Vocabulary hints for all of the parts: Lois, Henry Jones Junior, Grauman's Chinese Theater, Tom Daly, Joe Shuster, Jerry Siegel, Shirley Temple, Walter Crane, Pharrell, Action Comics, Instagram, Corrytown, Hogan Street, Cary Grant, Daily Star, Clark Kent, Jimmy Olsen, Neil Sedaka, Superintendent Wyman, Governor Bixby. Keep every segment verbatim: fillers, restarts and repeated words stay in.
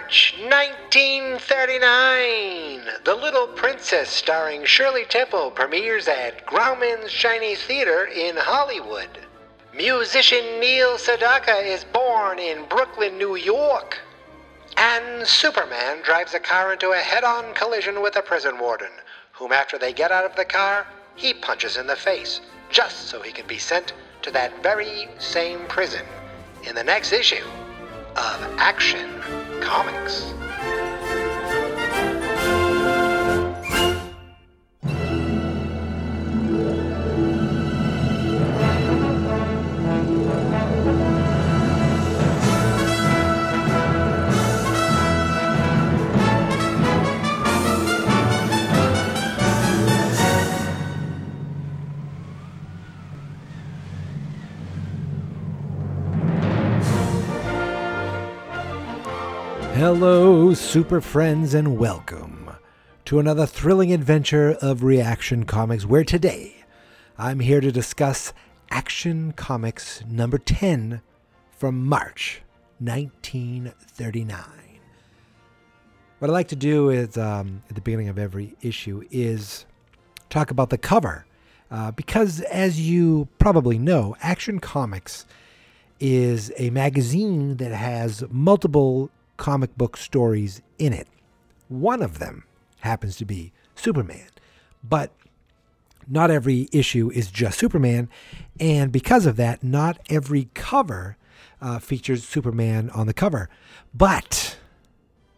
March nineteen thirty-nine, The Little Princess starring Shirley Temple premieres at Grauman's Chinese Theater in Hollywood. Musician Neil Sedaka is born in Brooklyn, New York. And Superman drives a car into a head-on collision with a prison warden, whom after they get out of the car, he punches in the face, just so he can be sent to that very same prison in the next issue of Action Comics. Hello, super friends, and welcome to another thrilling adventure of Reaction Comics, where today I'm here to discuss Action Comics number ten from March nineteen thirty-nine. What I like to do is, um, at the beginning of every issue, is talk about the cover, uh, because as you probably know, Action Comics is a magazine that has multiple comic book stories in it. One of them happens to be Superman, but not every issue is just Superman, and because of that, not every cover uh, features Superman on the cover. But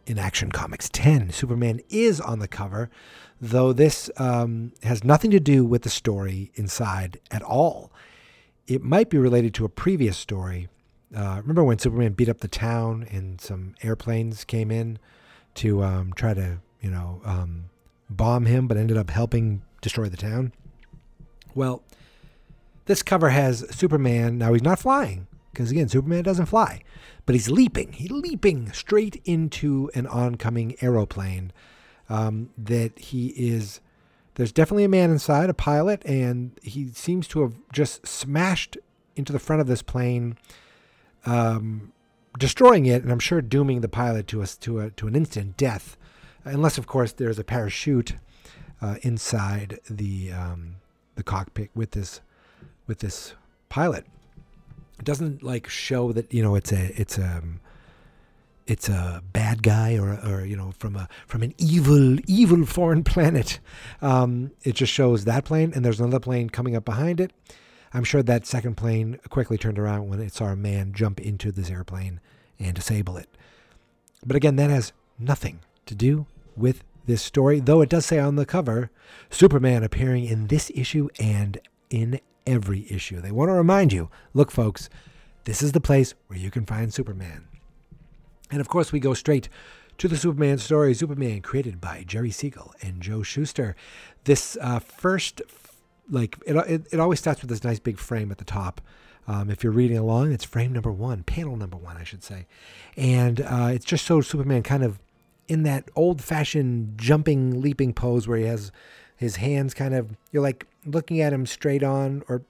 in Action Comics ten, Superman is on the cover, though this um, has nothing to do with the story inside at all. It might be related to a previous story. Uh, remember when Superman beat up the town and some airplanes came in to um, try to, you know, um, bomb him, but ended up helping destroy the town? Well, this cover has Superman. Now, he's not flying because, again, Superman doesn't fly, but he's leaping. He's leaping straight into an oncoming aeroplane um, that he is. There's definitely a man inside, a pilot, and he seems to have just smashed into the front of this plane, Um, destroying it, and I'm sure dooming the pilot to a, to a, to an instant death, unless of course there's a parachute uh, inside the um, the cockpit with this with this pilot. It doesn't like show that, you know, it's a it's a it's a bad guy or or you know from a from an evil evil foreign planet. Um, it just shows that plane, and there's another plane coming up behind it. I'm sure that second plane quickly turned around when it saw a man jump into this airplane and disable it. But again, that has nothing to do with this story, though it does say on the cover, Superman appearing in this issue and in every issue. They want to remind you, look, folks, this is the place where you can find Superman. And of course, we go straight to the Superman story, Superman, created by Jerry Siegel and Joe Shuster. This uh, first Like it, it, it always starts with this nice big frame at the top. Um, if you're reading along, it's frame number one, panel number one, I should say. And uh, it's just so Superman kind of in that old-fashioned jumping, leaping pose where he has his hands kind of, you're like looking at him straight on, or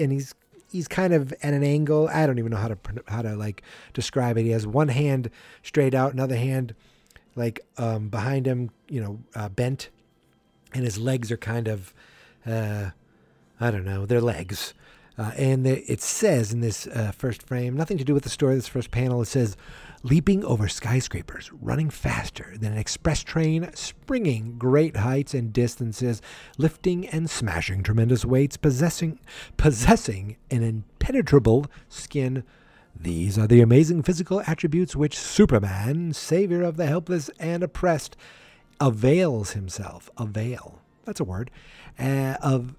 and he's he's kind of at an angle. I don't even know how to how to like describe it. He has one hand straight out, another hand like um, behind him, you know, uh, bent, and his legs are kind of. Uh, I don't know, their legs. Uh, and the, it says in this uh, first frame, nothing to do with the story, this first panel, it says, leaping over skyscrapers, running faster than an express train, springing great heights and distances, lifting and smashing tremendous weights, possessing, possessing an impenetrable skin. These are the amazing physical attributes which Superman, savior of the helpless and oppressed, avails himself, avail. That's a word, uh, of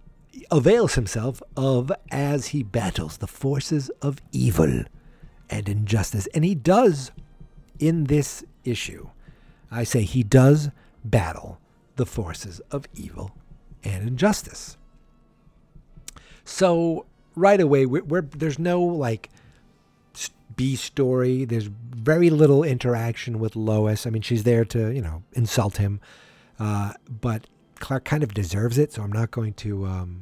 avails himself of as he battles the forces of evil and injustice. And he does in this issue. I say he does battle the forces of evil and injustice. So right away, we're, we're, there's no like B story. There's very little interaction with Lois. I mean, she's there to, you know, insult him. Uh, but Clark kind of deserves it, so I'm not going to um,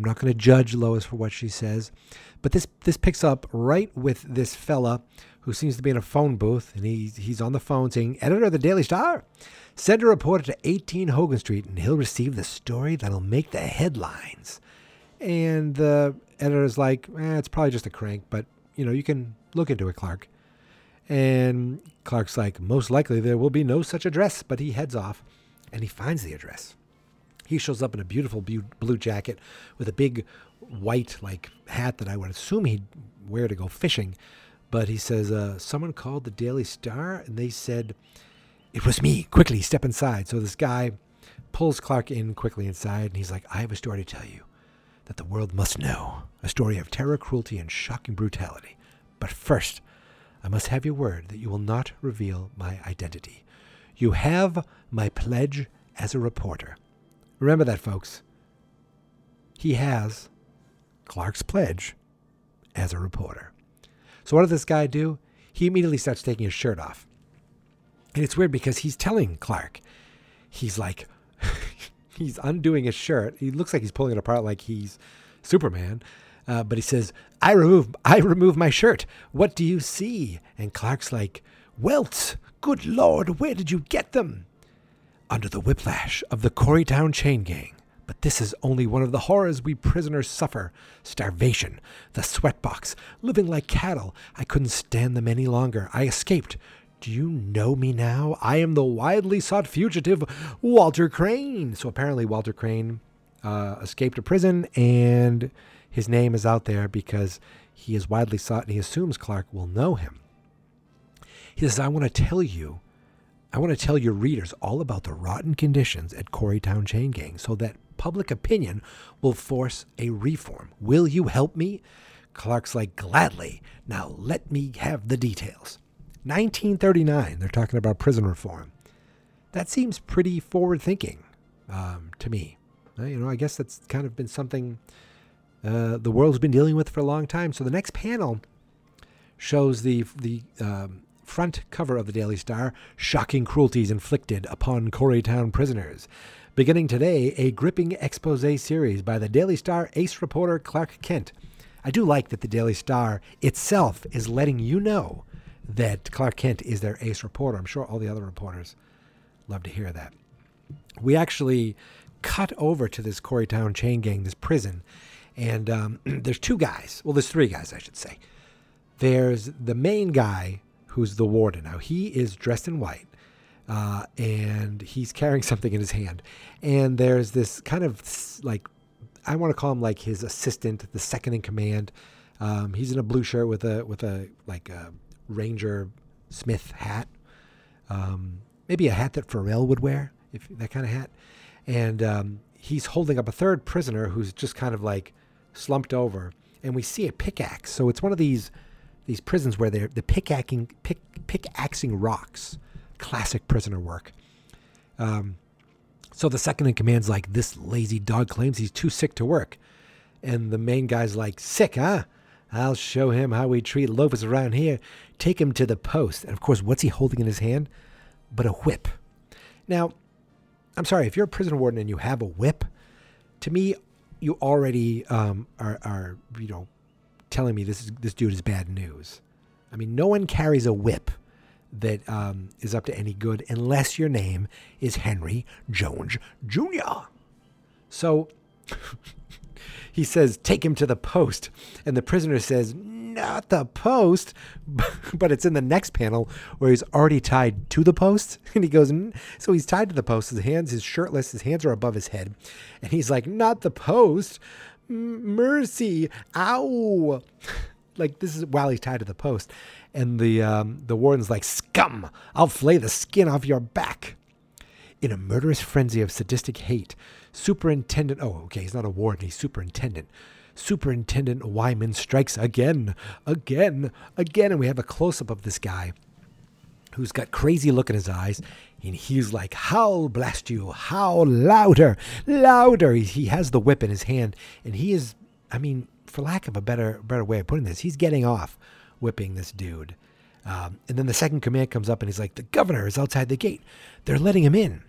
I'm not going to judge Lois for what she says. But this this picks up right with this fella who seems to be in a phone booth, and he's, he's on the phone saying, "Editor of the Daily Star, send a reporter to eighteen Hogan Street, and he'll receive the story that'll make the headlines." And the editor's like, eh, "It's probably just a crank, but you know, you can look into it, Clark." And Clark's like, "Most likely there will be no such address," but he heads off, and he finds the address. He shows up in a beautiful blue jacket with a big white like hat that I would assume he'd wear to go fishing. But he says, uh, someone called the Daily Star, and they said, "It was me. Quickly, step inside." So this guy pulls Clark in quickly inside, and he's like, "I have a story to tell you that the world must know. A story of terror, cruelty, and shocking brutality. But first, I must have your word that you will not reveal my identity. You have my pledge as a reporter." Remember that, folks. He has Clark's pledge as a reporter. So what did this guy do? He immediately starts taking his shirt off. And it's weird because he's telling Clark. He's like, he's undoing his shirt. He looks like he's pulling it apart like he's Superman. Uh, but he says, I remove, I remove my shirt. What do you see?" And Clark's like, "Welts, good Lord, where did you get them?" "Under the whiplash of the Corrytown chain gang. But this is only one of the horrors we prisoners suffer. Starvation, the sweatbox, living like cattle. I couldn't stand them any longer. I escaped. Do you know me now? I am the widely sought fugitive, Walter Crane." So apparently Walter Crane uh, escaped a prison, and his name is out there because he is widely sought, and he assumes Clark will know him. He says, I want to tell you I want to tell your readers all about the rotten conditions at Corrytown chain gang so that public opinion will force a reform. Will you help me?" Clark's like, "Gladly. Now let me have the details." nineteen thirty-nine, they're talking about prison reform. That seems pretty forward-thinking um, to me. Uh, you know, I guess that's kind of been something uh, the world's been dealing with for a long time. So the next panel shows the... the um, front cover of the Daily Star, "Shocking Cruelties Inflicted Upon Corrytown Prisoners. Beginning today, a gripping expose series by the Daily Star ace reporter Clark Kent." I do like that the Daily Star itself is letting you know that Clark Kent is their ace reporter. I'm sure all the other reporters love to hear that. We actually cut over to this Corrytown chain gang, this prison, and um, there's two guys. Well, there's three guys, I should say. There's the main guy, who's the warden. Now, he is dressed in white, uh, and he's carrying something in his hand. And there's this kind of, like, I want to call him, like, his assistant, the second in command. Um, he's in a blue shirt with a, with a like, a Ranger Smith hat. Um, maybe a hat that Pharrell would wear, if that kind of hat. And um, he's holding up a third prisoner who's just kind of, like, slumped over. And we see a pickaxe. So it's one of these... These prisons where they're the pickaxing, pick, pickaxing rocks, classic prisoner work. Um, so the second in command's like, "This lazy dog claims he's too sick to work," and the main guy's like, "Sick, huh? I'll show him how we treat loafers around here. Take him to the post." And of course, what's he holding in his hand? But a whip. Now, I'm sorry if you're a prison warden and you have a whip. To me, you already um, are, are, you know, telling me this is, this dude is bad news. I mean, no one carries a whip that um, is up to any good unless your name is Henry Jones Junior So he says, "Take him to the post." And the prisoner says, "Not the post." But it's in the next panel where he's already tied to the post. And he goes, mm. So he's tied to the post. His hands, his shirtless, his hands are above his head. And he's like, "Not the post. Mercy, ow." Like, this is while he's tied to the post. And the um, the warden's like, "Scum, I'll flay the skin off your back." In a murderous frenzy of sadistic hate, Superintendent... Oh, okay, he's not a warden, he's superintendent. Superintendent Wyman strikes again, again, again. And we have a close-up of this guy who's got crazy look in his eyes. And he's like, "Howl, blast you, howl louder, louder." He, he has the whip in his hand, and he is, I mean, for lack of a better better way of putting this, he's getting off whipping this dude. Um, and then the second command comes up, and he's like, "The governor is outside the gate. They're letting him in."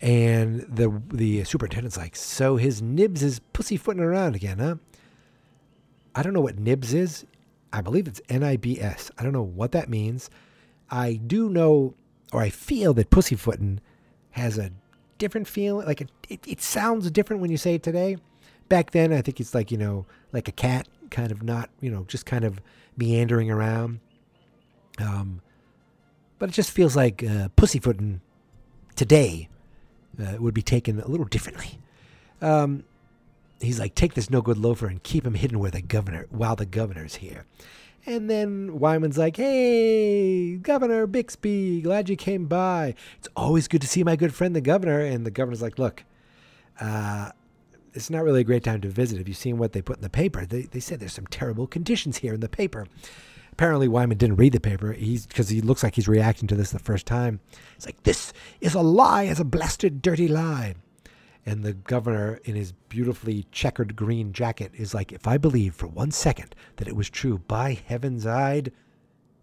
And the the superintendent's like, so his Nibs is pussyfooting around again, huh? I don't know what Nibs is. I believe it's N I B S. I don't know what that means. I do know, or I feel that pussyfooting has a different feeling. Like it, it, it sounds different when you say it today. Back then, I think it's like, you know, like a cat kind of not, you know, just kind of meandering around. Um, but it just feels like uh, pussyfooting today Uh, would be taken a little differently. Um, he's like, take this no-good loafer and keep him hidden where the governor, while the governor's here. And then Wyman's like, hey, Governor Bixby, glad you came by. It's always good to see my good friend, the governor. And the governor's like, look, uh, it's not really a great time to visit. Have you seen what they put in the paper? They they said there's some terrible conditions here in the paper. Apparently Wyman didn't read the paper He's because he looks like he's reacting to this the first time. It's like, this is a lie. It's a blasted, dirty lie. And the governor in his beautifully checkered green jacket is like, if I believed for one second that it was true, by heavens, I'd...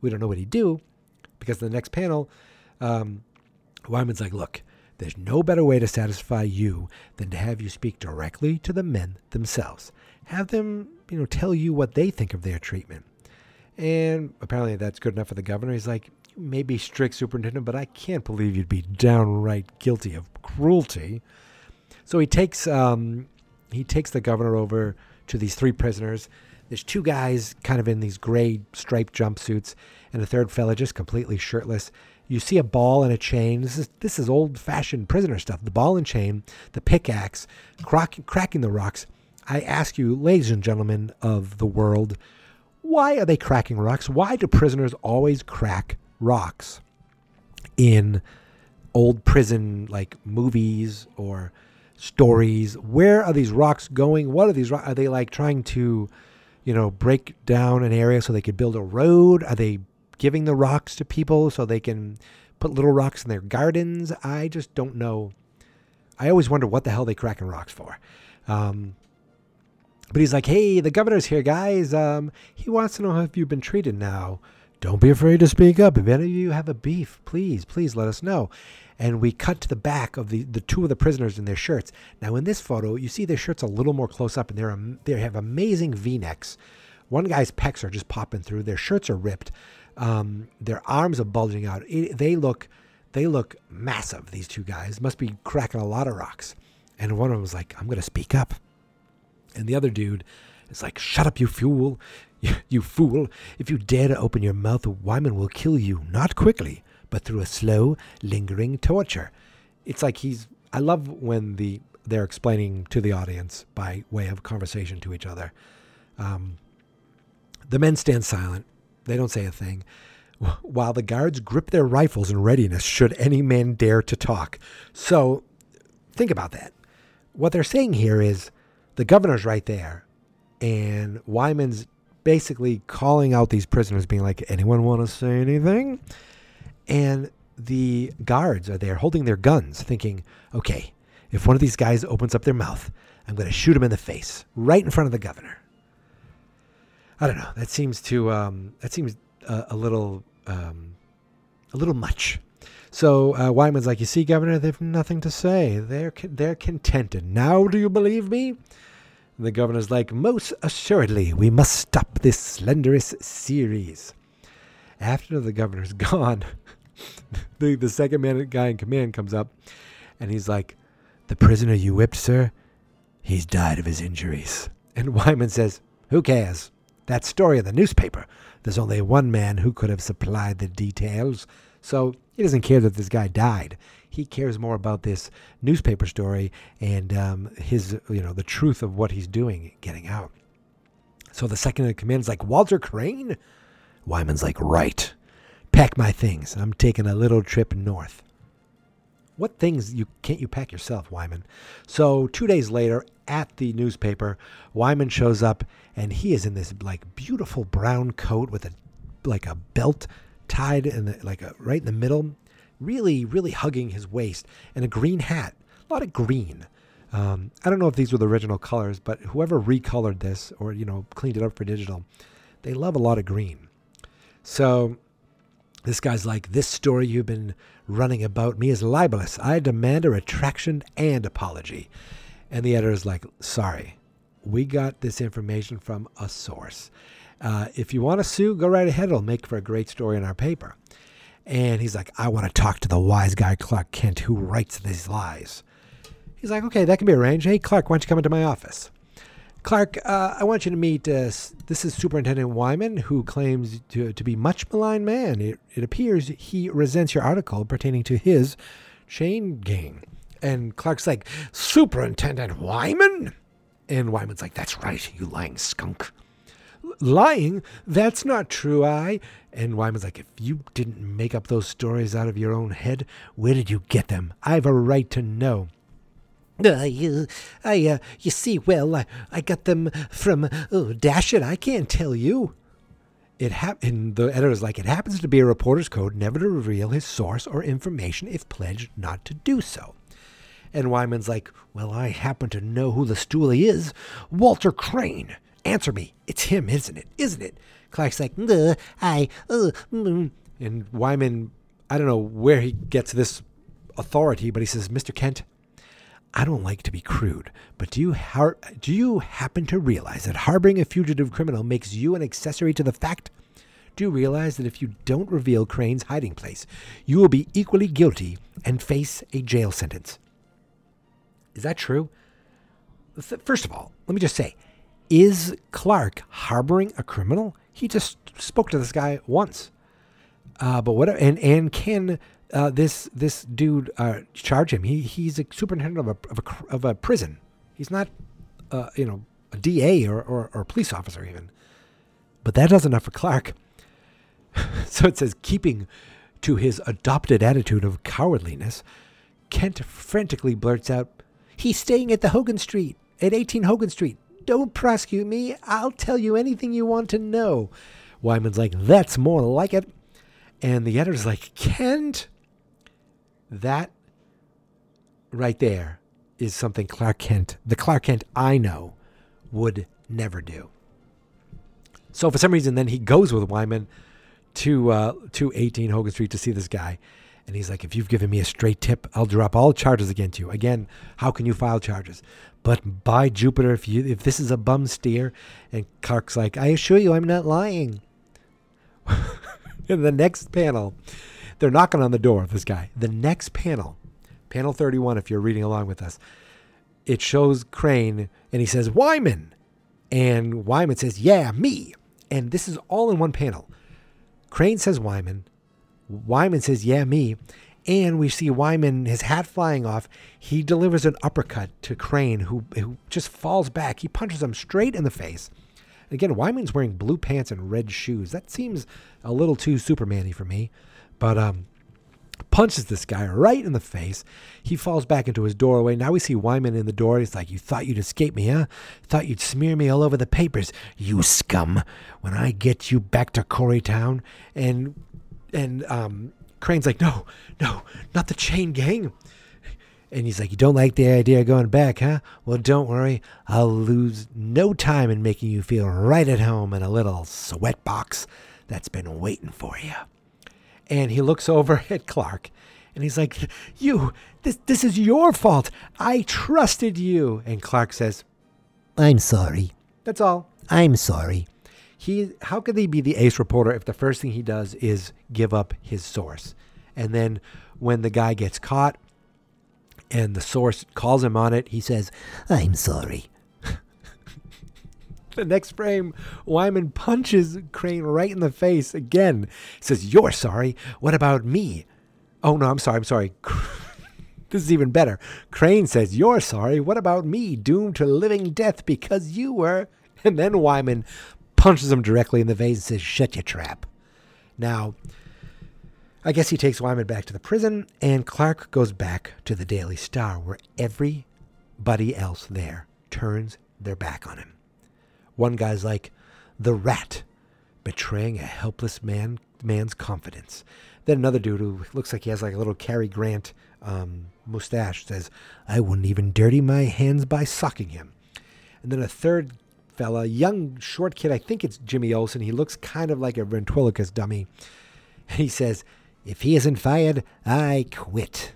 We don't know what he'd do, because in the next panel, um, Wyman's like, look, there's no better way to satisfy you than to have you speak directly to the men themselves. Have them, you know, tell you what they think of their treatment. And apparently that's good enough for the governor. He's like, you may be strict, Superintendent, but I can't believe you'd be downright guilty of cruelty. So he takes um, he takes the governor over to these three prisoners. There's two guys kind of in these gray striped jumpsuits, and a third fella just completely shirtless. You see a ball and a chain. This is this is old-fashioned prisoner stuff. The ball and chain, the pickaxe, croc- cracking the rocks. I ask you, ladies and gentlemen of the world, why are they cracking rocks? Why do prisoners always crack rocks in old prison, like, movies or stories? Where are these rocks going? What are these rocks? Are they, like, trying to, you know, break down an area so they could build a road? Are they giving the rocks to people so they can put little rocks in their gardens? I just don't know. I always wonder what the hell they cracking rocks for. Um... But he's like, hey, the governor's here, guys. Um, he wants to know how you've been treated now. Don't be afraid to speak up. If any of you have a beef, please, please let us know. And we cut to the back of the, the two of the prisoners in their shirts. Now, in this photo, you see their shirts a little more close up, and they're um, they have amazing V-necks. One guy's pecs are just popping through. Their shirts are ripped. Um, their arms are bulging out. It, they look they look massive, these two guys. Must be cracking a lot of rocks. And one of them was like, I'm going to speak up. And the other dude is like, shut up, you fool. You fool. If you dare to open your mouth, Wyman will kill you, not quickly, but through a slow, lingering torture. It's like he's... I love when the they're explaining to the audience by way of conversation to each other. Um, the men stand silent. They don't say a thing. While the guards grip their rifles in readiness should any man dare to talk. So, think about that. What they're saying here is, the governor's right there, and Wyman's basically calling out these prisoners, being like, anyone want to say anything? And the guards are there holding their guns, thinking, okay, if one of these guys opens up their mouth, I'm going to shoot him in the face, right in front of the governor. I don't know. That seems to um, that seems a, a little um, a little much. So uh, Wyman's like, you see, Governor, they've nothing to say. They're they're contented. Now do you believe me? And the governor's like, most assuredly, we must stop this slanderous series. After the governor's gone, the, the second man, guy in command comes up, and he's like, the prisoner you whipped, sir, he's died of his injuries. And Wyman says, who cares? That story in the newspaper. There's only one man who could have supplied the details. So he doesn't care that this guy died. He cares more about this newspaper story and um, his, you know, the truth of what he's doing getting out. So the second in command is like, Walter Crane? Wyman's like, right. Pack my things. I'm taking a little trip north. What things you can't you pack yourself, Wyman? So two days later at the newspaper, Wyman shows up, and he is in this like beautiful brown coat with a like a belt tied in the, like a, right in the middle, really, really hugging his waist, and a green hat, a lot of green. Um, I don't know if these were the original colors, but whoever recolored this or, you know, cleaned it up for digital, they love a lot of green. So This guy's like, this story you've been running about me is libelous. I demand a retraction and apology. And the editor's like, sorry, we got this information from a source. Uh, if you want to sue, go right ahead. It'll make for a great story in our paper. And he's like, I want to talk to the wise guy, Clark Kent, who writes these lies. He's like, okay, that can be arranged. Hey, Clark, why don't you come into my office? Clark, uh, I want you to meet, uh, this is Superintendent Wyman, who claims to, to be much maligned man. It, it appears he resents your article pertaining to his chain gang. And Clark's like, Superintendent Wyman? And Wyman's like, that's right, you lying skunk. Lying? That's not true, I. And Wyman's like, if you didn't make up those stories out of your own head, where did you get them? I have a right to know. Uh, you, I, uh, you see, well, I, I got them from, oh, dash it, I can't tell you. It hap- and the editor's like, it happens to be a reporter's code never to reveal his source or information if pledged not to do so. And Wyman's like, well, I happen to know who the stoolie is. Walter Crane. Answer me. It's him, isn't it? Isn't it? Clark's like, uh, I, uh, mm. And Wyman, I don't know where he gets this authority, but he says, Mister Kent, I don't like to be crude, but do you har- do you happen to realize that harboring a fugitive criminal makes you an accessory to the fact? Do you realize that if you don't reveal Crane's hiding place, you will be equally guilty and face a jail sentence? Is that true? First of all, let me just say, is Clark harboring a criminal? He just spoke to this guy once. Uh, but what and and can uh, this this dude uh, charge him? He he's a superintendent of a of a, of a prison. He's not uh, you know a D A or, or or a police officer even. But that does enough for Clark. So it says, keeping to his adopted attitude of cowardliness, Kent frantically blurts out, "He's staying at the Hogan Street at eighteen Hogan Street. Don't prosecute me. I'll tell you anything you want to know." Wyman's like, "That's more like it." And the editor's like, Kent, that right there is something Clark Kent, the Clark Kent I know, would never do. So for some reason, then he goes with Wyman to uh, to eighteen Hogan Street to see this guy. And he's like, if you've given me a straight tip, I'll drop all charges against you. Again, how can you file charges? But by Jupiter, if you if this is a bum steer. And Clark's like, I assure you, I'm not lying. In the next panel, they're knocking on the door of this guy. The next panel, panel thirty-one, if you're reading along with us, it shows Crane, and he says, Wyman. And Wyman says, yeah, me. And this is all in one panel. Crane says Wyman. Wyman says, yeah, me. And we see Wyman, his hat flying off. He delivers an uppercut to Crane, who, who just falls back. He punches him straight in the face. Again, Wyman's wearing blue pants and red shoes. That seems a little too Superman-y for me. But um, punches this guy right in the face. He falls back into his doorway. Now we see Wyman in the door. He's like, you thought you'd escape me, huh? Thought you'd smear me all over the papers, you scum. When I get you back to Corrytown. And, and um, Crane's like, no, no, not the chain gang. And he's like, you don't like the idea of going back, huh? Well, don't worry. I'll lose no time in making you feel right at home in a little sweat box that's been waiting for you. And he looks over at Clark, and he's like, you, this this is your fault. I trusted you. And Clark says, I'm sorry. That's all. I'm sorry. He, how could he be the ace reporter if the first thing he does is give up his source? And then when the guy gets caught, and the source calls him on it, he says, I'm sorry. The next frame, Wyman punches Crane right in the face again. He says, you're sorry. What about me? Oh, no, I'm sorry. I'm sorry. This is even better. Crane says, you're sorry. What about me? Doomed to living death because you were. And then Wyman punches him directly in the face and says, shut your trap. Now, I guess he takes Wyman back to the prison, and Clark goes back to the Daily Star, where everybody else there turns their back on him. One guy's like, the rat, betraying a helpless man man's confidence. Then another dude who looks like he has like a little Cary Grant um, mustache says, I wouldn't even dirty my hands by socking him. And then a third fella, young, short kid, I think it's Jimmy Olsen. He looks kind of like a ventriloquist dummy. He says, "If he isn't fired, I quit."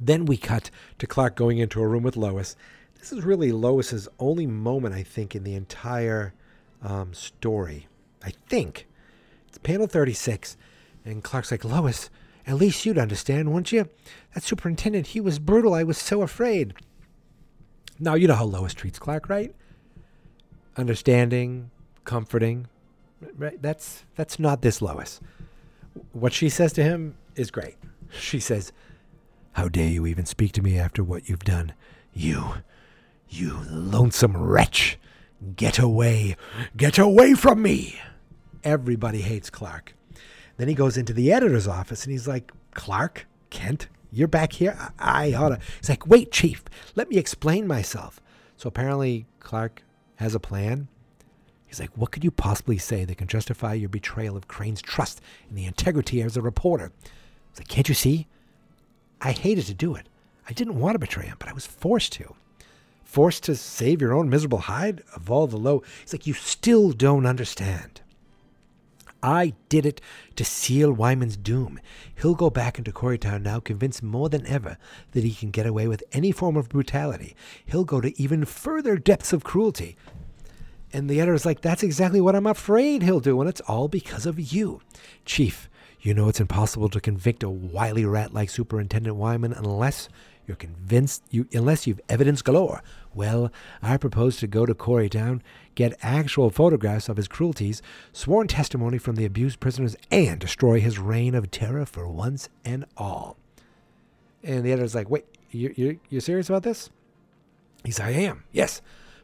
Then we cut to Clark going into a room with Lois. This is really Lois's only moment, I think, in the entire um, story. I think. It's panel thirty-six, and Clark's like, "Lois, at least you'd understand, wouldn't you? That superintendent, he was brutal. I was so afraid." Now, you know how Lois treats Clark, right? Understanding, comforting. Right? That's, that's not this Lois. What she says to him is great. She says, "How dare you even speak to me after what you've done? You, you lonesome wretch. Get away. Get away from me." Everybody hates Clark. Then he goes into the editor's office and he's like, "Clark Kent, you're back here? I, I oughta." He's like, "Wait, Chief, let me explain myself." So apparently Clark has a plan. He's like, "What could you possibly say that can justify your betrayal of Crane's trust and the integrity as a reporter?" He's like, "Can't you see? I hated to do it. I didn't want to betray him, but I was forced to. Forced to save your own miserable hide of all the low." He's like, "You still don't understand. I did it to seal Wyman's doom. He'll go back into Corrytown now, convinced more than ever that he can get away with any form of brutality. He'll go to even further depths of cruelty." And the editor's like, "That's exactly what I'm afraid he'll do, and it's all because of you. Chief, you know it's impossible to convict a wily rat like Superintendent Wyman unless you're convinced, you unless you've evidence galore. Well, I propose to go to Corrytown, get actual photographs of his cruelties, sworn testimony from the abused prisoners, and destroy his reign of terror for once and all." And the editor's like, "Wait, you, you, you're serious about this?" He's like, "I am, yes.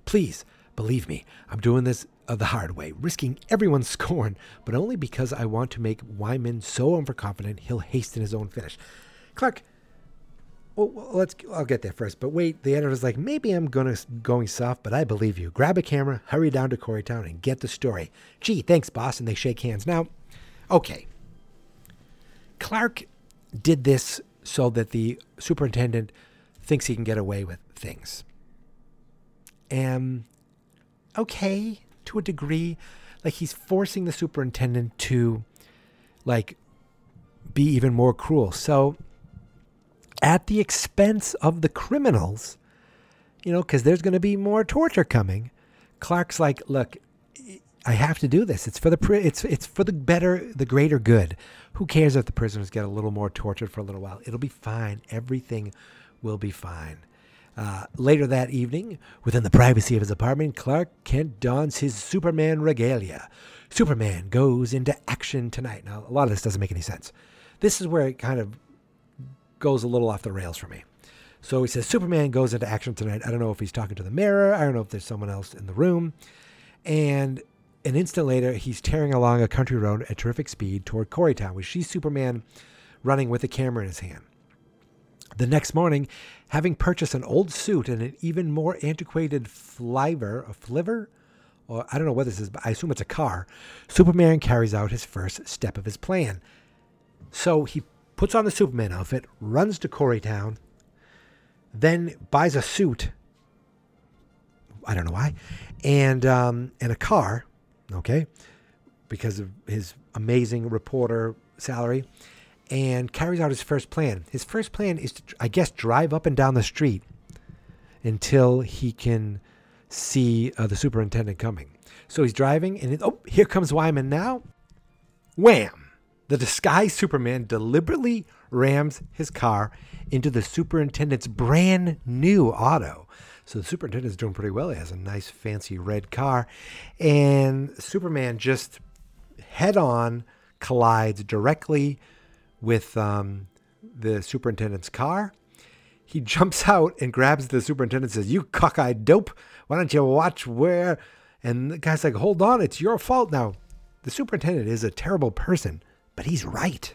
Please, believe me, I'm doing this uh, the hard way, risking everyone's scorn, but only because I want to make Wyman so overconfident he'll hasten his own finish." Clark, Well, let's. I'll get there first. But wait, the editor's like, "Maybe I'm gonna going soft, but I believe you. Grab a camera, hurry down to Corrytown, and get the story." "Gee, thanks, boss." And they shake hands. Now, okay. Clark did this so that the superintendent thinks he can get away with things. Um, okay, to a degree, like he's forcing the superintendent to, like, be even more cruel. So, at the expense of the criminals, you know, because there's going to be more torture coming. Clark's like, "Look, I have to do this. It's for the pri- it's it's for the better, the greater good. Who cares if the prisoners get a little more tortured for a little while? It'll be fine. Everything will be fine." Uh, later that evening, within the privacy of his apartment, Clark Kent dons his Superman regalia. Superman goes into action tonight. Now, a lot of this doesn't make any sense. This is where it kind of goes a little off the rails for me. So he says, "Superman goes into action tonight." I don't know if he's talking to the mirror. I don't know if there's someone else in the room. And an instant later, he's tearing along a country road at terrific speed toward Corrytown, where she's Superman running with a camera in his hand. The next morning, having purchased an old suit and an even more antiquated fliver, a fliver, or I don't know what this is, but I assume it's a car, Superman carries out his first step of his plan. So he puts on the Superman outfit, runs to Corrytown, then buys a suit. I don't know why, and um, and a car, okay, because of his amazing reporter salary, and carries out his first plan. His first plan is to, I guess, drive up and down the street until he can see uh, the superintendent coming. So he's driving, and it, oh, here comes Wyman now. Wham! The disguised Superman deliberately rams his car into the superintendent's brand new auto. So the superintendent's doing pretty well. He has a nice fancy red car. And Superman just head on collides directly with um, the superintendent's car. He jumps out and grabs the superintendent and says, "You cockeyed dope. Why don't you watch where?" And the guy's like, "Hold on, it's your fault." Now, the superintendent is a terrible person, but he's right.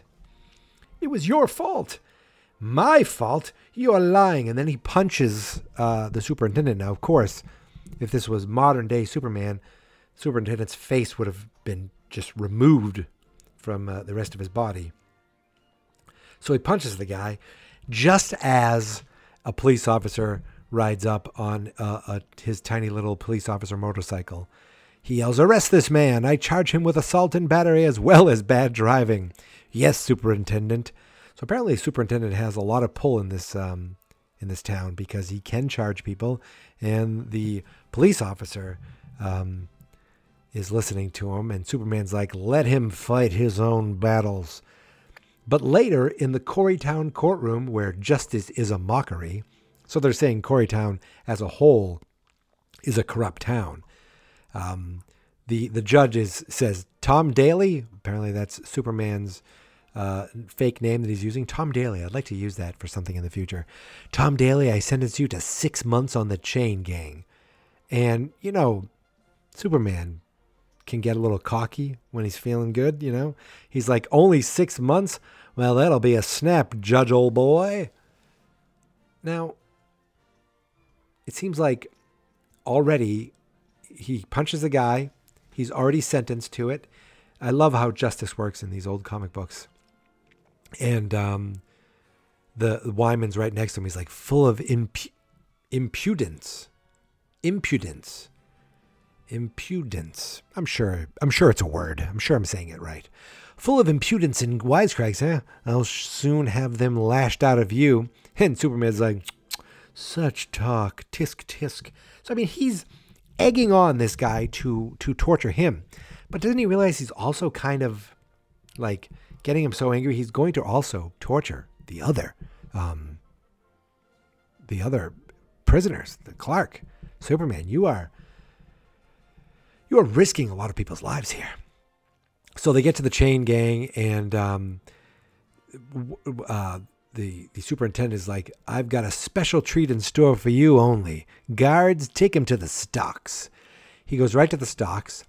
It was your fault. My fault? You are lying. And then he punches uh, the superintendent. Now, of course, if this was modern day Superman, superintendent's face would have been just removed from uh, the rest of his body. So he punches the guy just as a police officer rides up on uh, a, his tiny little police officer motorcycle. He yells, "Arrest this man! I charge him with assault and battery as well as bad driving." "Yes, Superintendent." So apparently Superintendent has a lot of pull in this um, in this town, because he can charge people, and the police officer um, is listening to him, and Superman's like, "Let him fight his own battles." But later in the Corrytown courtroom, where justice is a mockery, so they're saying Corrytown as a whole is a corrupt town. Um, the the judge is, says Tom Daly. Apparently that's Superman's uh, fake name that he's using. Tom Daly. I'd like to use that for something in the future. "Tom Daly, I sentence you to six months on the chain gang." And, you know, Superman can get a little cocky when he's feeling good, you know. He's like, "Only six months? Well, that'll be a snap, Judge old boy." Now, it seems like already he punches a guy. He's already sentenced to it. I love how justice works in these old comic books. And um, the, the Wyman's right next to him. He's like, full of impu- impudence. Impudence. Impudence. I'm sure. I'm sure it's a word. I'm sure I'm saying it right. "Full of impudence and wisecracks, eh? I'll soon have them lashed out of you." And Superman's like, "Such talk. Tisk, tisk." So, I mean, he's egging on this guy to to torture him. But doesn't he realize he's also kind of, like, getting him so angry, he's going to also torture the other, um, the other prisoners, the Clark. Superman, you are, you are risking a lot of people's lives here. So they get to the chain gang, and um, uh, the, the superintendent is like, "I've got a special treat in store for you only. Guards, take him to the stocks." He goes right to the stocks,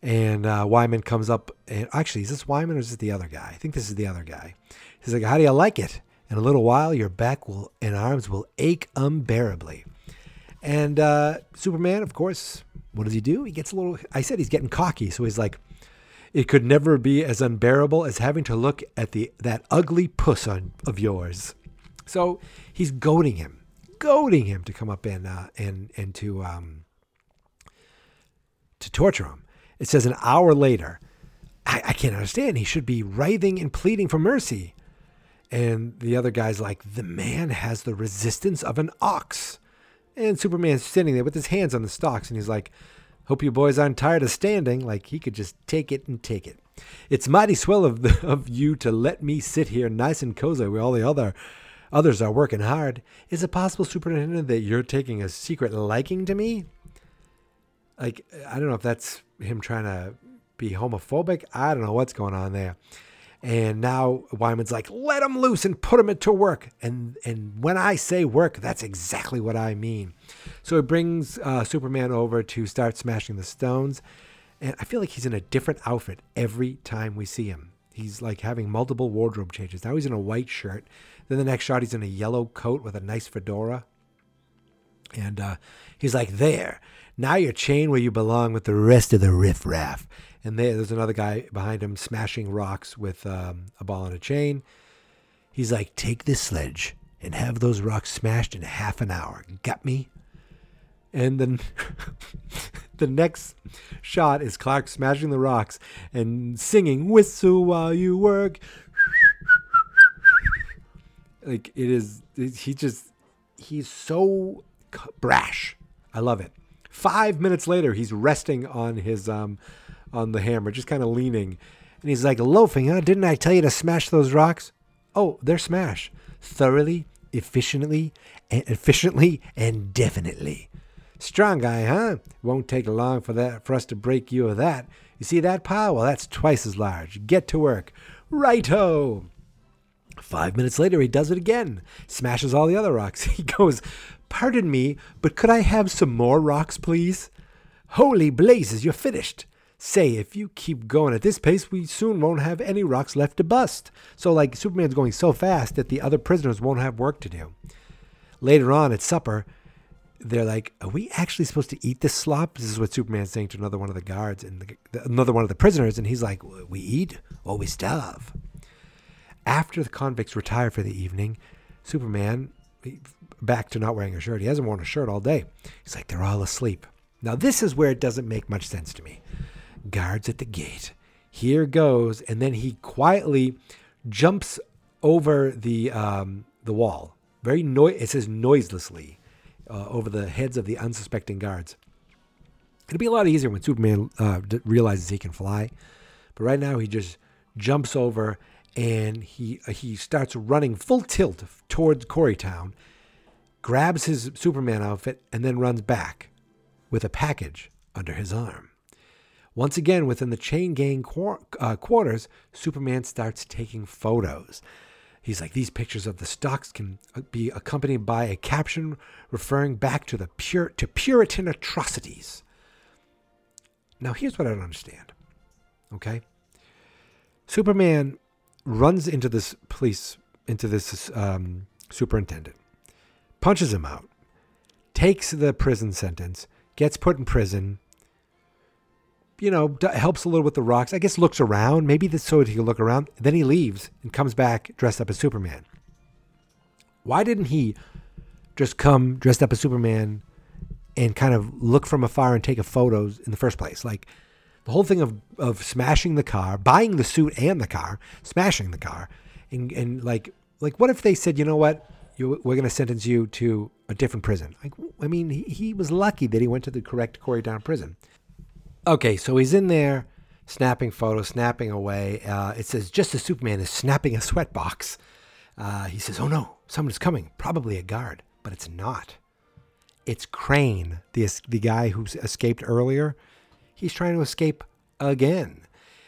and uh, Wyman comes up. And actually, is this Wyman or is this the other guy? I think this is the other guy. He's like, "How do you like it? In a little while, your back will and arms will ache unbearably." And uh, Superman, of course, what does he do? He gets a little, I said he's getting cocky. So he's like, "It could never be as unbearable as having to look at the that ugly puss on, of yours." So he's goading him, goading him to come up and uh, and and to um, to torture him. It says an hour later, I, I can't understand. He should be writhing and pleading for mercy. And the other guy's like, "The man has the resistance of an ox." And Superman's standing there with his hands on the stocks, and he's like, "Hope you boys aren't tired of standing." Like, he could just take it and take it. "It's mighty swell of the, of you to let me sit here nice and cozy where all the other others are working hard. Is it possible, Superintendent, that you're taking a secret liking to me?" Like, I don't know if that's him trying to be homophobic. I don't know what's going on there. And now Wyman's like, "Let him loose and put him to work." And and when I say work, that's exactly what I mean. So he brings uh, Superman over to start smashing the stones. And I feel like he's in a different outfit every time we see him. He's like having multiple wardrobe changes. Now he's in a white shirt. Then the next shot, he's in a yellow coat with a nice fedora. And uh, he's like, "There. Now you're chained where you belong with the rest of the riffraff." And there, there's another guy behind him smashing rocks with um, a ball and a chain. He's like, "Take this sledge and have those rocks smashed in half an hour. Got me?" And then the next shot is Clark smashing the rocks and singing, "Whistle while you work." Like, it is, he just, he's so brash. I love it. Five minutes later, he's resting on his, um, on the hammer, just kind of leaning. And he's like, "Loafing, huh? Didn't I tell you to smash those rocks? Oh, they're smashed. Thoroughly, efficiently, and efficiently, and definitely. Strong guy, huh? Won't take long for that for us to break you of that. You see that pile? Well, that's twice as large. Get to work." Righto. Five minutes later, he does it again. Smashes all the other rocks. He goes, "Pardon me, but could I have some more rocks, please?" "Holy blazes, you're finished. Say, if you keep going at this pace, we soon won't have any rocks left to bust." So, like, Superman's going so fast that the other prisoners won't have work to do. Later on at supper, they're like, "Are we actually supposed to eat this slop?" This is what Superman's saying to another one of the guards and the, another one of the prisoners. And he's like, "We eat or we starve." After the convicts retire for the evening, Superman, back to not wearing a shirt. He hasn't worn a shirt all day. He's like, "They're all asleep. Now this is where it doesn't make much sense to me. Guards at the gate. Here goes. And then he quietly jumps over the um, the wall. Very no- It says noiselessly uh, over the heads of the unsuspecting guards. It'll be a lot easier when Superman uh, realizes he can fly. But right now he just jumps over and he uh, he starts running full tilt towards Corrytown, grabs his Superman outfit, and then runs back with a package under his arm. Once again, within the chain gang quor- uh, quarters, Superman starts taking photos. He's like, these pictures of the stocks can be accompanied by a caption referring back to the pure to Puritan atrocities. Now, here's what I don't understand, okay? Superman runs into this police, into this um, superintendent, punches him out, takes the prison sentence, gets put in prison, you know, helps a little with the rocks, I guess looks around, maybe this so he can look around, then he leaves and comes back dressed up as Superman. Why didn't he just come dressed up as Superman and kind of look from afar and take a photos in the first place? Like the whole thing of, of smashing the car, buying the suit and the car, smashing the car. And, and like, like what if they said, you know what, you, we're going to sentence you to a different prison. Like, I mean, he, he was lucky that he went to the correct Corrytown prison. Okay, so he's in there snapping photos, snapping away. Uh, it says, just as Superman is snapping a sweatbox, uh, he says, oh no, someone's coming, probably a guard, but it's not. It's Crane, the the guy who's escaped earlier. He's trying to escape again.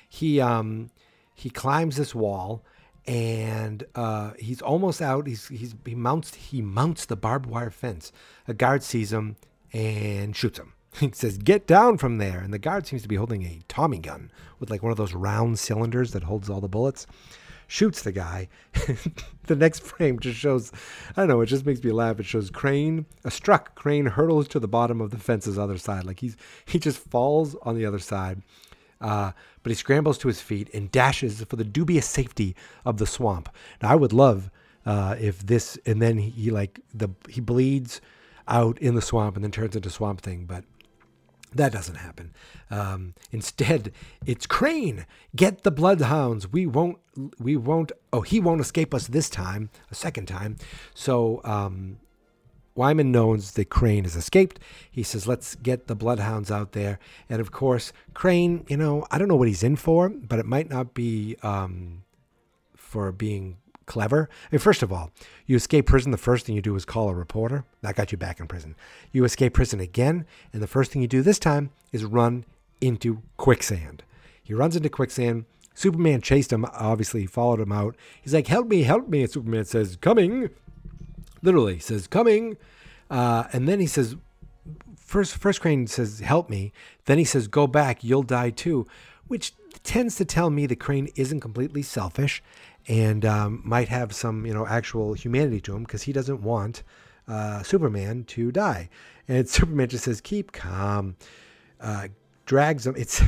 He um he climbs this wall, and uh, he's almost out. He's he's he mounts he mounts the barbed wire fence. A guard sees him and shoots him. He says, "Get down from there!" And the guard seems to be holding a Tommy gun with like one of those round cylinders that holds all the bullets. Shoots the guy. The next frame just shows, I don't know, it just makes me laugh. It shows Crane, a struck Crane hurtles to the bottom of the fence's other side. Like he's he just falls on the other side. Uh, but he scrambles to his feet and dashes for the dubious safety of the swamp. Now I would love uh, if this, and then he, he like, the he bleeds out in the swamp and then turns into Swamp Thing, but that doesn't happen. Um, instead, it's Crane. Get the bloodhounds. We won't, we won't, oh, he won't escape us this time, a second time. So um, Wyman knows that Crane has escaped. He says, let's get the bloodhounds out there. And of course, Crane, you know, I don't know what he's in for, but it might not be um, for being clever. I mean, first of all, you escape prison, the first thing you do is call a reporter. That got you back in prison. You escape prison again, and the first thing you do this time is run into quicksand. He runs into quicksand. Superman chased him, obviously followed him out. He's like, help me, help me. And Superman says, coming. Literally says, coming. Uh, and then he says, first, first Crane says, help me. Then he says, go back, you'll die too, which tends to tell me that Crane isn't completely selfish and um, might have some, you know, actual humanity to him, because he doesn't want uh, Superman to die. And Superman just says, keep calm, uh, drags him. It's, it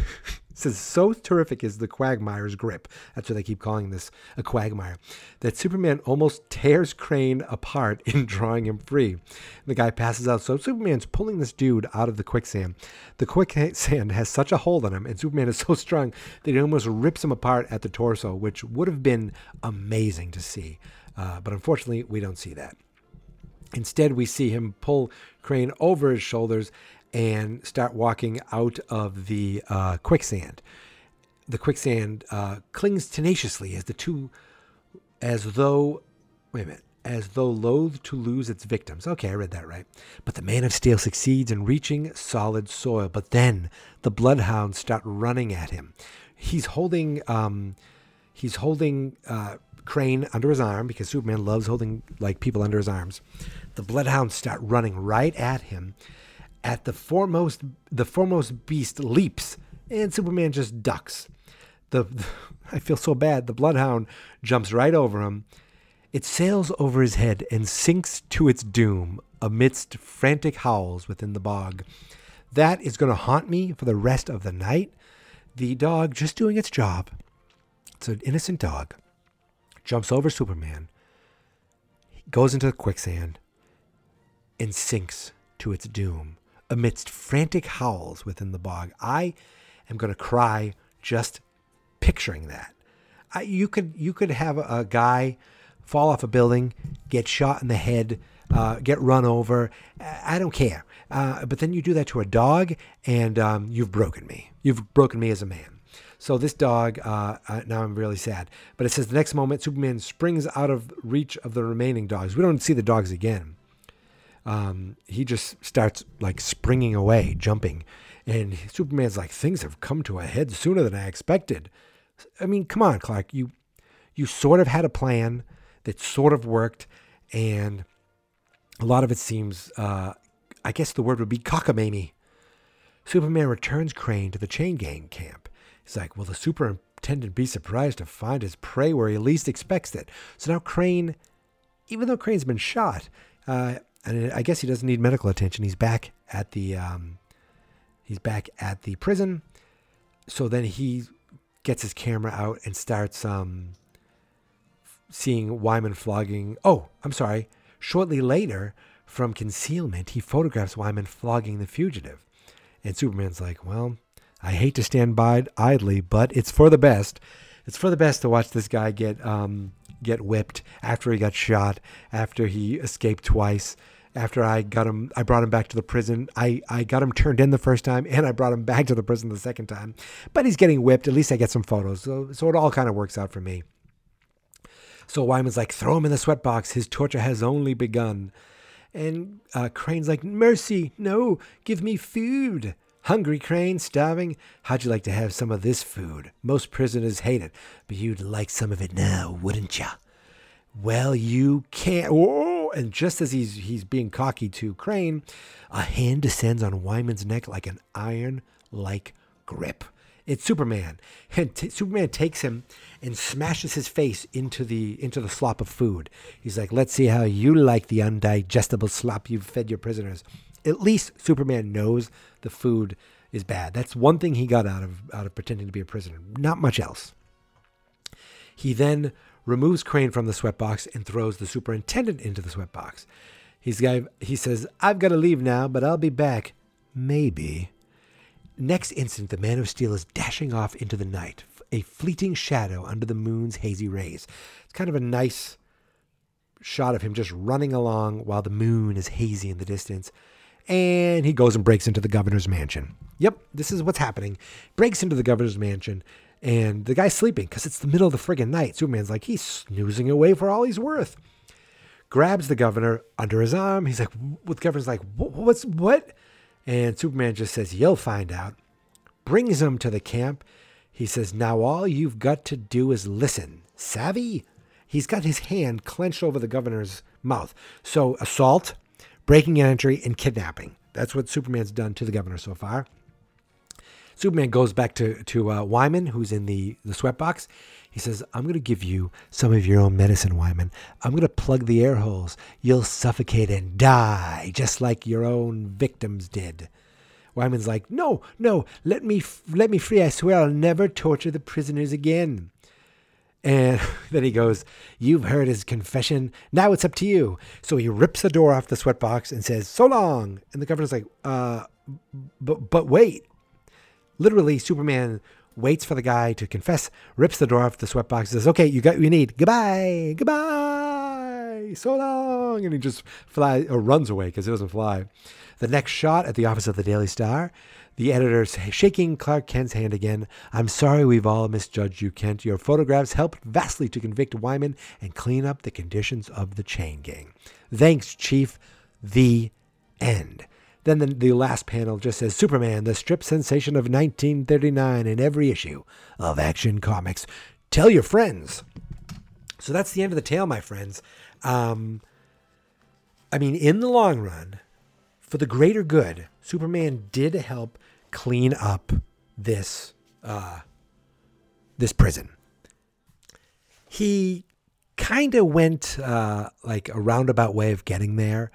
says, so terrific is the quagmire's grip. That's what they keep calling this, a quagmire, that Superman almost tears Crane apart in drawing him free. And the guy passes out. So Superman's pulling this dude out of the quicksand. The quicksand has such a hold on him, and Superman is so strong that he almost rips him apart at the torso, which would have been amazing to see. Uh, but unfortunately, we don't see that. Instead, we see him pull Crane over his shoulders and start walking out of the uh, quicksand. The quicksand uh, clings tenaciously as the two, as though, wait a minute, as though loath to lose its victims. Okay, I read that right. But the Man of Steel succeeds in reaching solid soil. But then the bloodhounds start running at him. He's holding, um, he's holding uh, Crane under his arm, because Superman loves holding like people under his arms. The bloodhounds start running right at him. At the foremost, the foremost beast leaps, and Superman just ducks. The, the I feel so bad. The bloodhound jumps right over him. It sails over his head and sinks to its doom amidst frantic howls within the bog. That is going to haunt me for the rest of the night. The dog, just doing its job, it's an innocent dog, jumps over Superman, goes into the quicksand, and sinks to its doom. amidst frantic howls within the bog. I am going to cry just picturing that. I, you could you could have a, a guy fall off a building, get shot in the head, uh, get run over. I don't care. Uh, but then you do that to a dog, and um, you've broken me. You've broken me as a man. So this dog, uh, uh, now I'm really sad. But it says the next moment, Superman springs out of reach of the remaining dogs. We don't see the dogs again. Um, he just starts like springing away, jumping. And Superman's like, things have come to a head sooner than I expected. I mean, come on, Clark. You you sort of had a plan that sort of worked. And a lot of it seems, uh, I guess the word would be cockamamie. Superman returns Crane to the chain gang camp. He's like, will the superintendent be surprised to find his prey where he least expects it? So now Crane, even though Crane's been shot, uh, and I guess he doesn't need medical attention. He's back at the, um, he's back at the prison. So then he gets his camera out and starts um, seeing Wyman flogging. Oh, I'm sorry. Shortly later, from concealment, he photographs Wyman flogging the fugitive. And Superman's like, well, I hate to stand by idly, but it's for the best. It's for the best to watch this guy get um, get whipped after he got shot, after he escaped twice, after I got him, I brought him back to the prison. I, I got him turned in the first time, and I brought him back to the prison the second time. But he's getting whipped. At least I get some photos. So, so it all kind of works out for me. So Wyman's like, throw him in the sweatbox. His torture has only begun. And uh, Crane's like, mercy, no, give me food. Hungry, Crane, starving? How'd you like to have some of this food? Most prisoners hate it, but you'd like some of it now, wouldn't ya? Well, you can't. Oh, and just as he's he's being cocky to Crane, a hand descends on Wyman's neck like an iron-like grip. It's Superman. And t- Superman takes him and smashes his face into the into the slop of food. He's like, let's see how you like the undigestible slop you've fed your prisoners. At least Superman knows the food is bad. That's one thing he got out of out of pretending to be a prisoner. Not much else. He then removes Crane from the sweatbox and throws the superintendent into the sweatbox. He's got, he says, I've got to leave now, but I'll be back. Maybe. Next instant, the Man of Steel is dashing off into the night, a fleeting shadow under the moon's hazy rays. It's kind of a nice shot of him just running along while the moon is hazy in the distance. And he goes and breaks into the governor's mansion. Yep, this is what's happening. Breaks into the governor's mansion, and the guy's sleeping because it's the middle of the friggin' night. Superman's like, he's snoozing away for all he's worth. Grabs the governor under his arm. He's like, the governor's like, what's what? And Superman just says, you'll find out. Brings him to the camp. He says, now all you've got to do is listen. Savvy? He's got his hand clenched over the governor's mouth. So assault, breaking and entry, and kidnapping. That's what Superman's done to the governor so far. Superman goes back to, to uh, Wyman, who's in the, the sweatbox. He says, I'm going to give you some of your own medicine, Wyman. I'm going to plug the air holes. You'll suffocate and die, just like your own victims did. Wyman's like, no, no, let me let me free. I swear I'll never torture the prisoners again. And then he goes, you've heard his confession. Now it's up to you. So he rips the door off the sweatbox and says, so long. And the governor's like, uh, but, but wait. Literally, Superman waits for the guy to confess, rips the door off the sweatbox, says, okay, you got what you need. Goodbye. Goodbye. So long. And he just flies or runs away because he doesn't fly. The next shot at the office of the Daily Star. The editor's shaking Clark Kent's hand again. I'm sorry we've all misjudged you, Kent. Your photographs helped vastly to convict Wyman and clean up the conditions of the chain gang. Thanks, Chief. The end. Then the, the last panel just says, Superman, the strip sensation of nineteen thirty-nine in every issue of Action Comics. Tell your friends. So that's the end of the tale, my friends. Um, I mean, in the long run, for the greater good, Superman did help clean up this uh, this prison. He kind of went uh, like a roundabout way of getting there.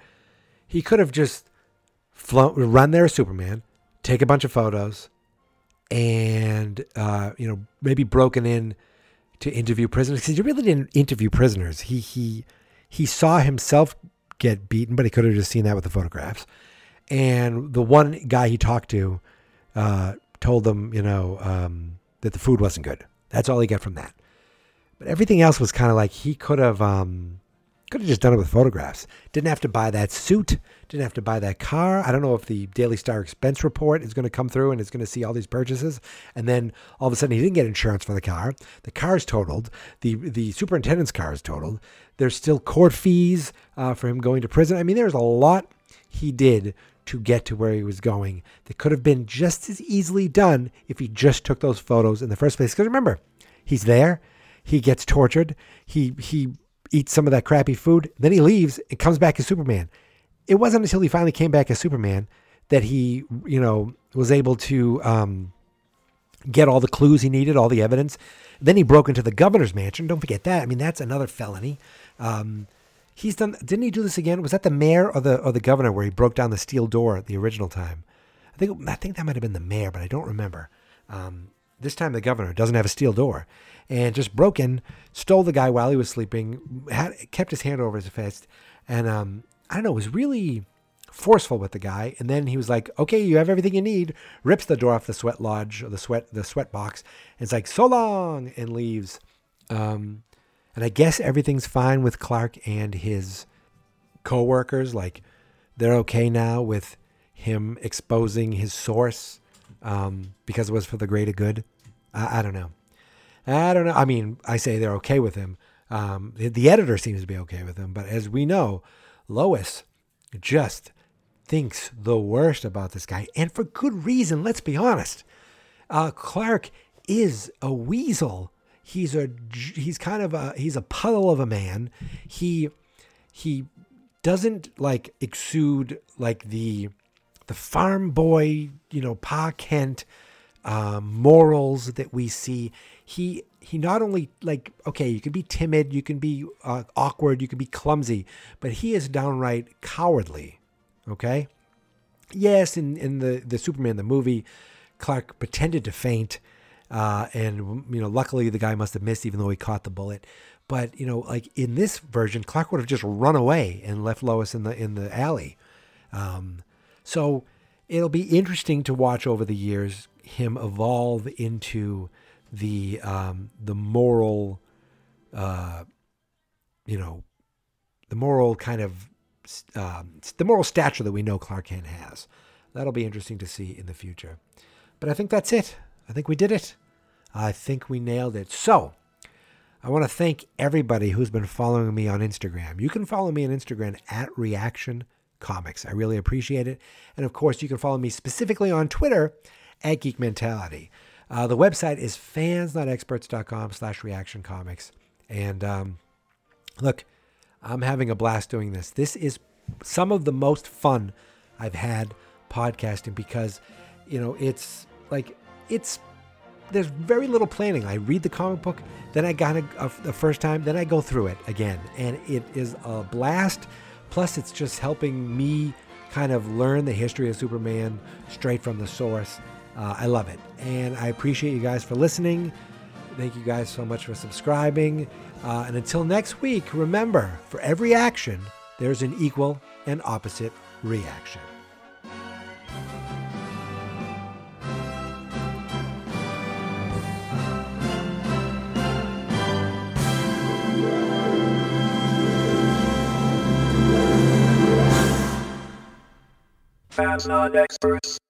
He could have just flown, run there as Superman, take a bunch of photos, and uh, you know, maybe broken in to interview prisoners. Because he really didn't interview prisoners. He he he saw himself get beaten, but he could have just seen that with the photographs. And the one guy he talked to uh, told them, you know, um, that the food wasn't good. That's all he got from that. But everything else was kind of like he could have um, could have just done it with photographs. Didn't have to buy that suit. Didn't have to buy that car. I don't know if the Daily Star expense report is going to come through and it's going to see all these purchases. And then all of a sudden he didn't get insurance for the car. The car's totaled. The the superintendent's car is totaled. There's still court fees uh, for him going to prison. I mean, there's a lot he did to get to where he was going that could have been just as easily done if he just took those photos in the first place. Because remember, he's there. He gets tortured. He he eats some of that crappy food. Then he leaves and comes back as Superman. It wasn't until he finally came back as Superman that he, you know, was able to um, get all the clues he needed, all the evidence. Then he broke into the governor's mansion. Don't forget that. I mean, that's another felony. Um, he's done. Didn't he do this again? Was that the mayor or the or the governor where he broke down the steel door the original time? I think I think that might have been the mayor, but I don't remember. Um, this time the governor doesn't have a steel door. And just broke in, stole the guy while he was sleeping, had, kept his hand over his fist, and um, I don't know, was really forceful with the guy. And then he was like, "Okay, you have everything you need." Rips the door off the sweat lodge or the sweat the sweat box. And it's like, "So long," and leaves. Um, and I guess everything's fine with Clark and his coworkers. Like they're okay now with him exposing his source um, because it was for the greater good. I, I don't know. I don't know. I mean, I say they're okay with him. Um, the, the editor seems to be okay with him. But as we know, Lois just thinks the worst about this guy. And for good reason, let's be honest. Uh, Clark is a weasel. He's a, he's kind of a, he's a puddle of a man. He, he doesn't like exude like the, the farm boy, you know, Pa Kent uh, morals that we see. He he not only like, okay, you can be timid, you can be uh, awkward, you can be clumsy, but he is downright cowardly, okay? Yes, in, in the, the Superman, the movie, Clark pretended to faint, uh, and, you know, luckily the guy must have missed even though he caught the bullet. But, you know, like in this version, Clark would have just run away and left Lois in the, in the alley. Um, so it'll be interesting to watch over the years him evolve into the um, the moral, uh, you know, the moral kind of, um, the moral stature that we know Clark Kent has. That'll be interesting to see in the future. But I think that's it. I think we did it. I think we nailed it. So I want to thank everybody who's been following me on Instagram. You can follow me on Instagram at Reaction Comics. I really appreciate it. And of course, you can follow me specifically on Twitter at Geek Mentality. Uh, the website is fans not experts dot com slash reaction comics. And um, look, I'm having a blast doing this. This is some of the most fun I've had podcasting because, you know, it's like, it's, there's very little planning. I read the comic book, then I got it the first time, then I go through it again. And it is a blast. Plus, it's just helping me kind of learn the history of Superman straight from the source. Uh, I love it. And I appreciate you guys for listening. Thank you guys so much for subscribing. Uh, and until next week, remember, for every action, there's an equal and opposite reaction. Fans Not Experts.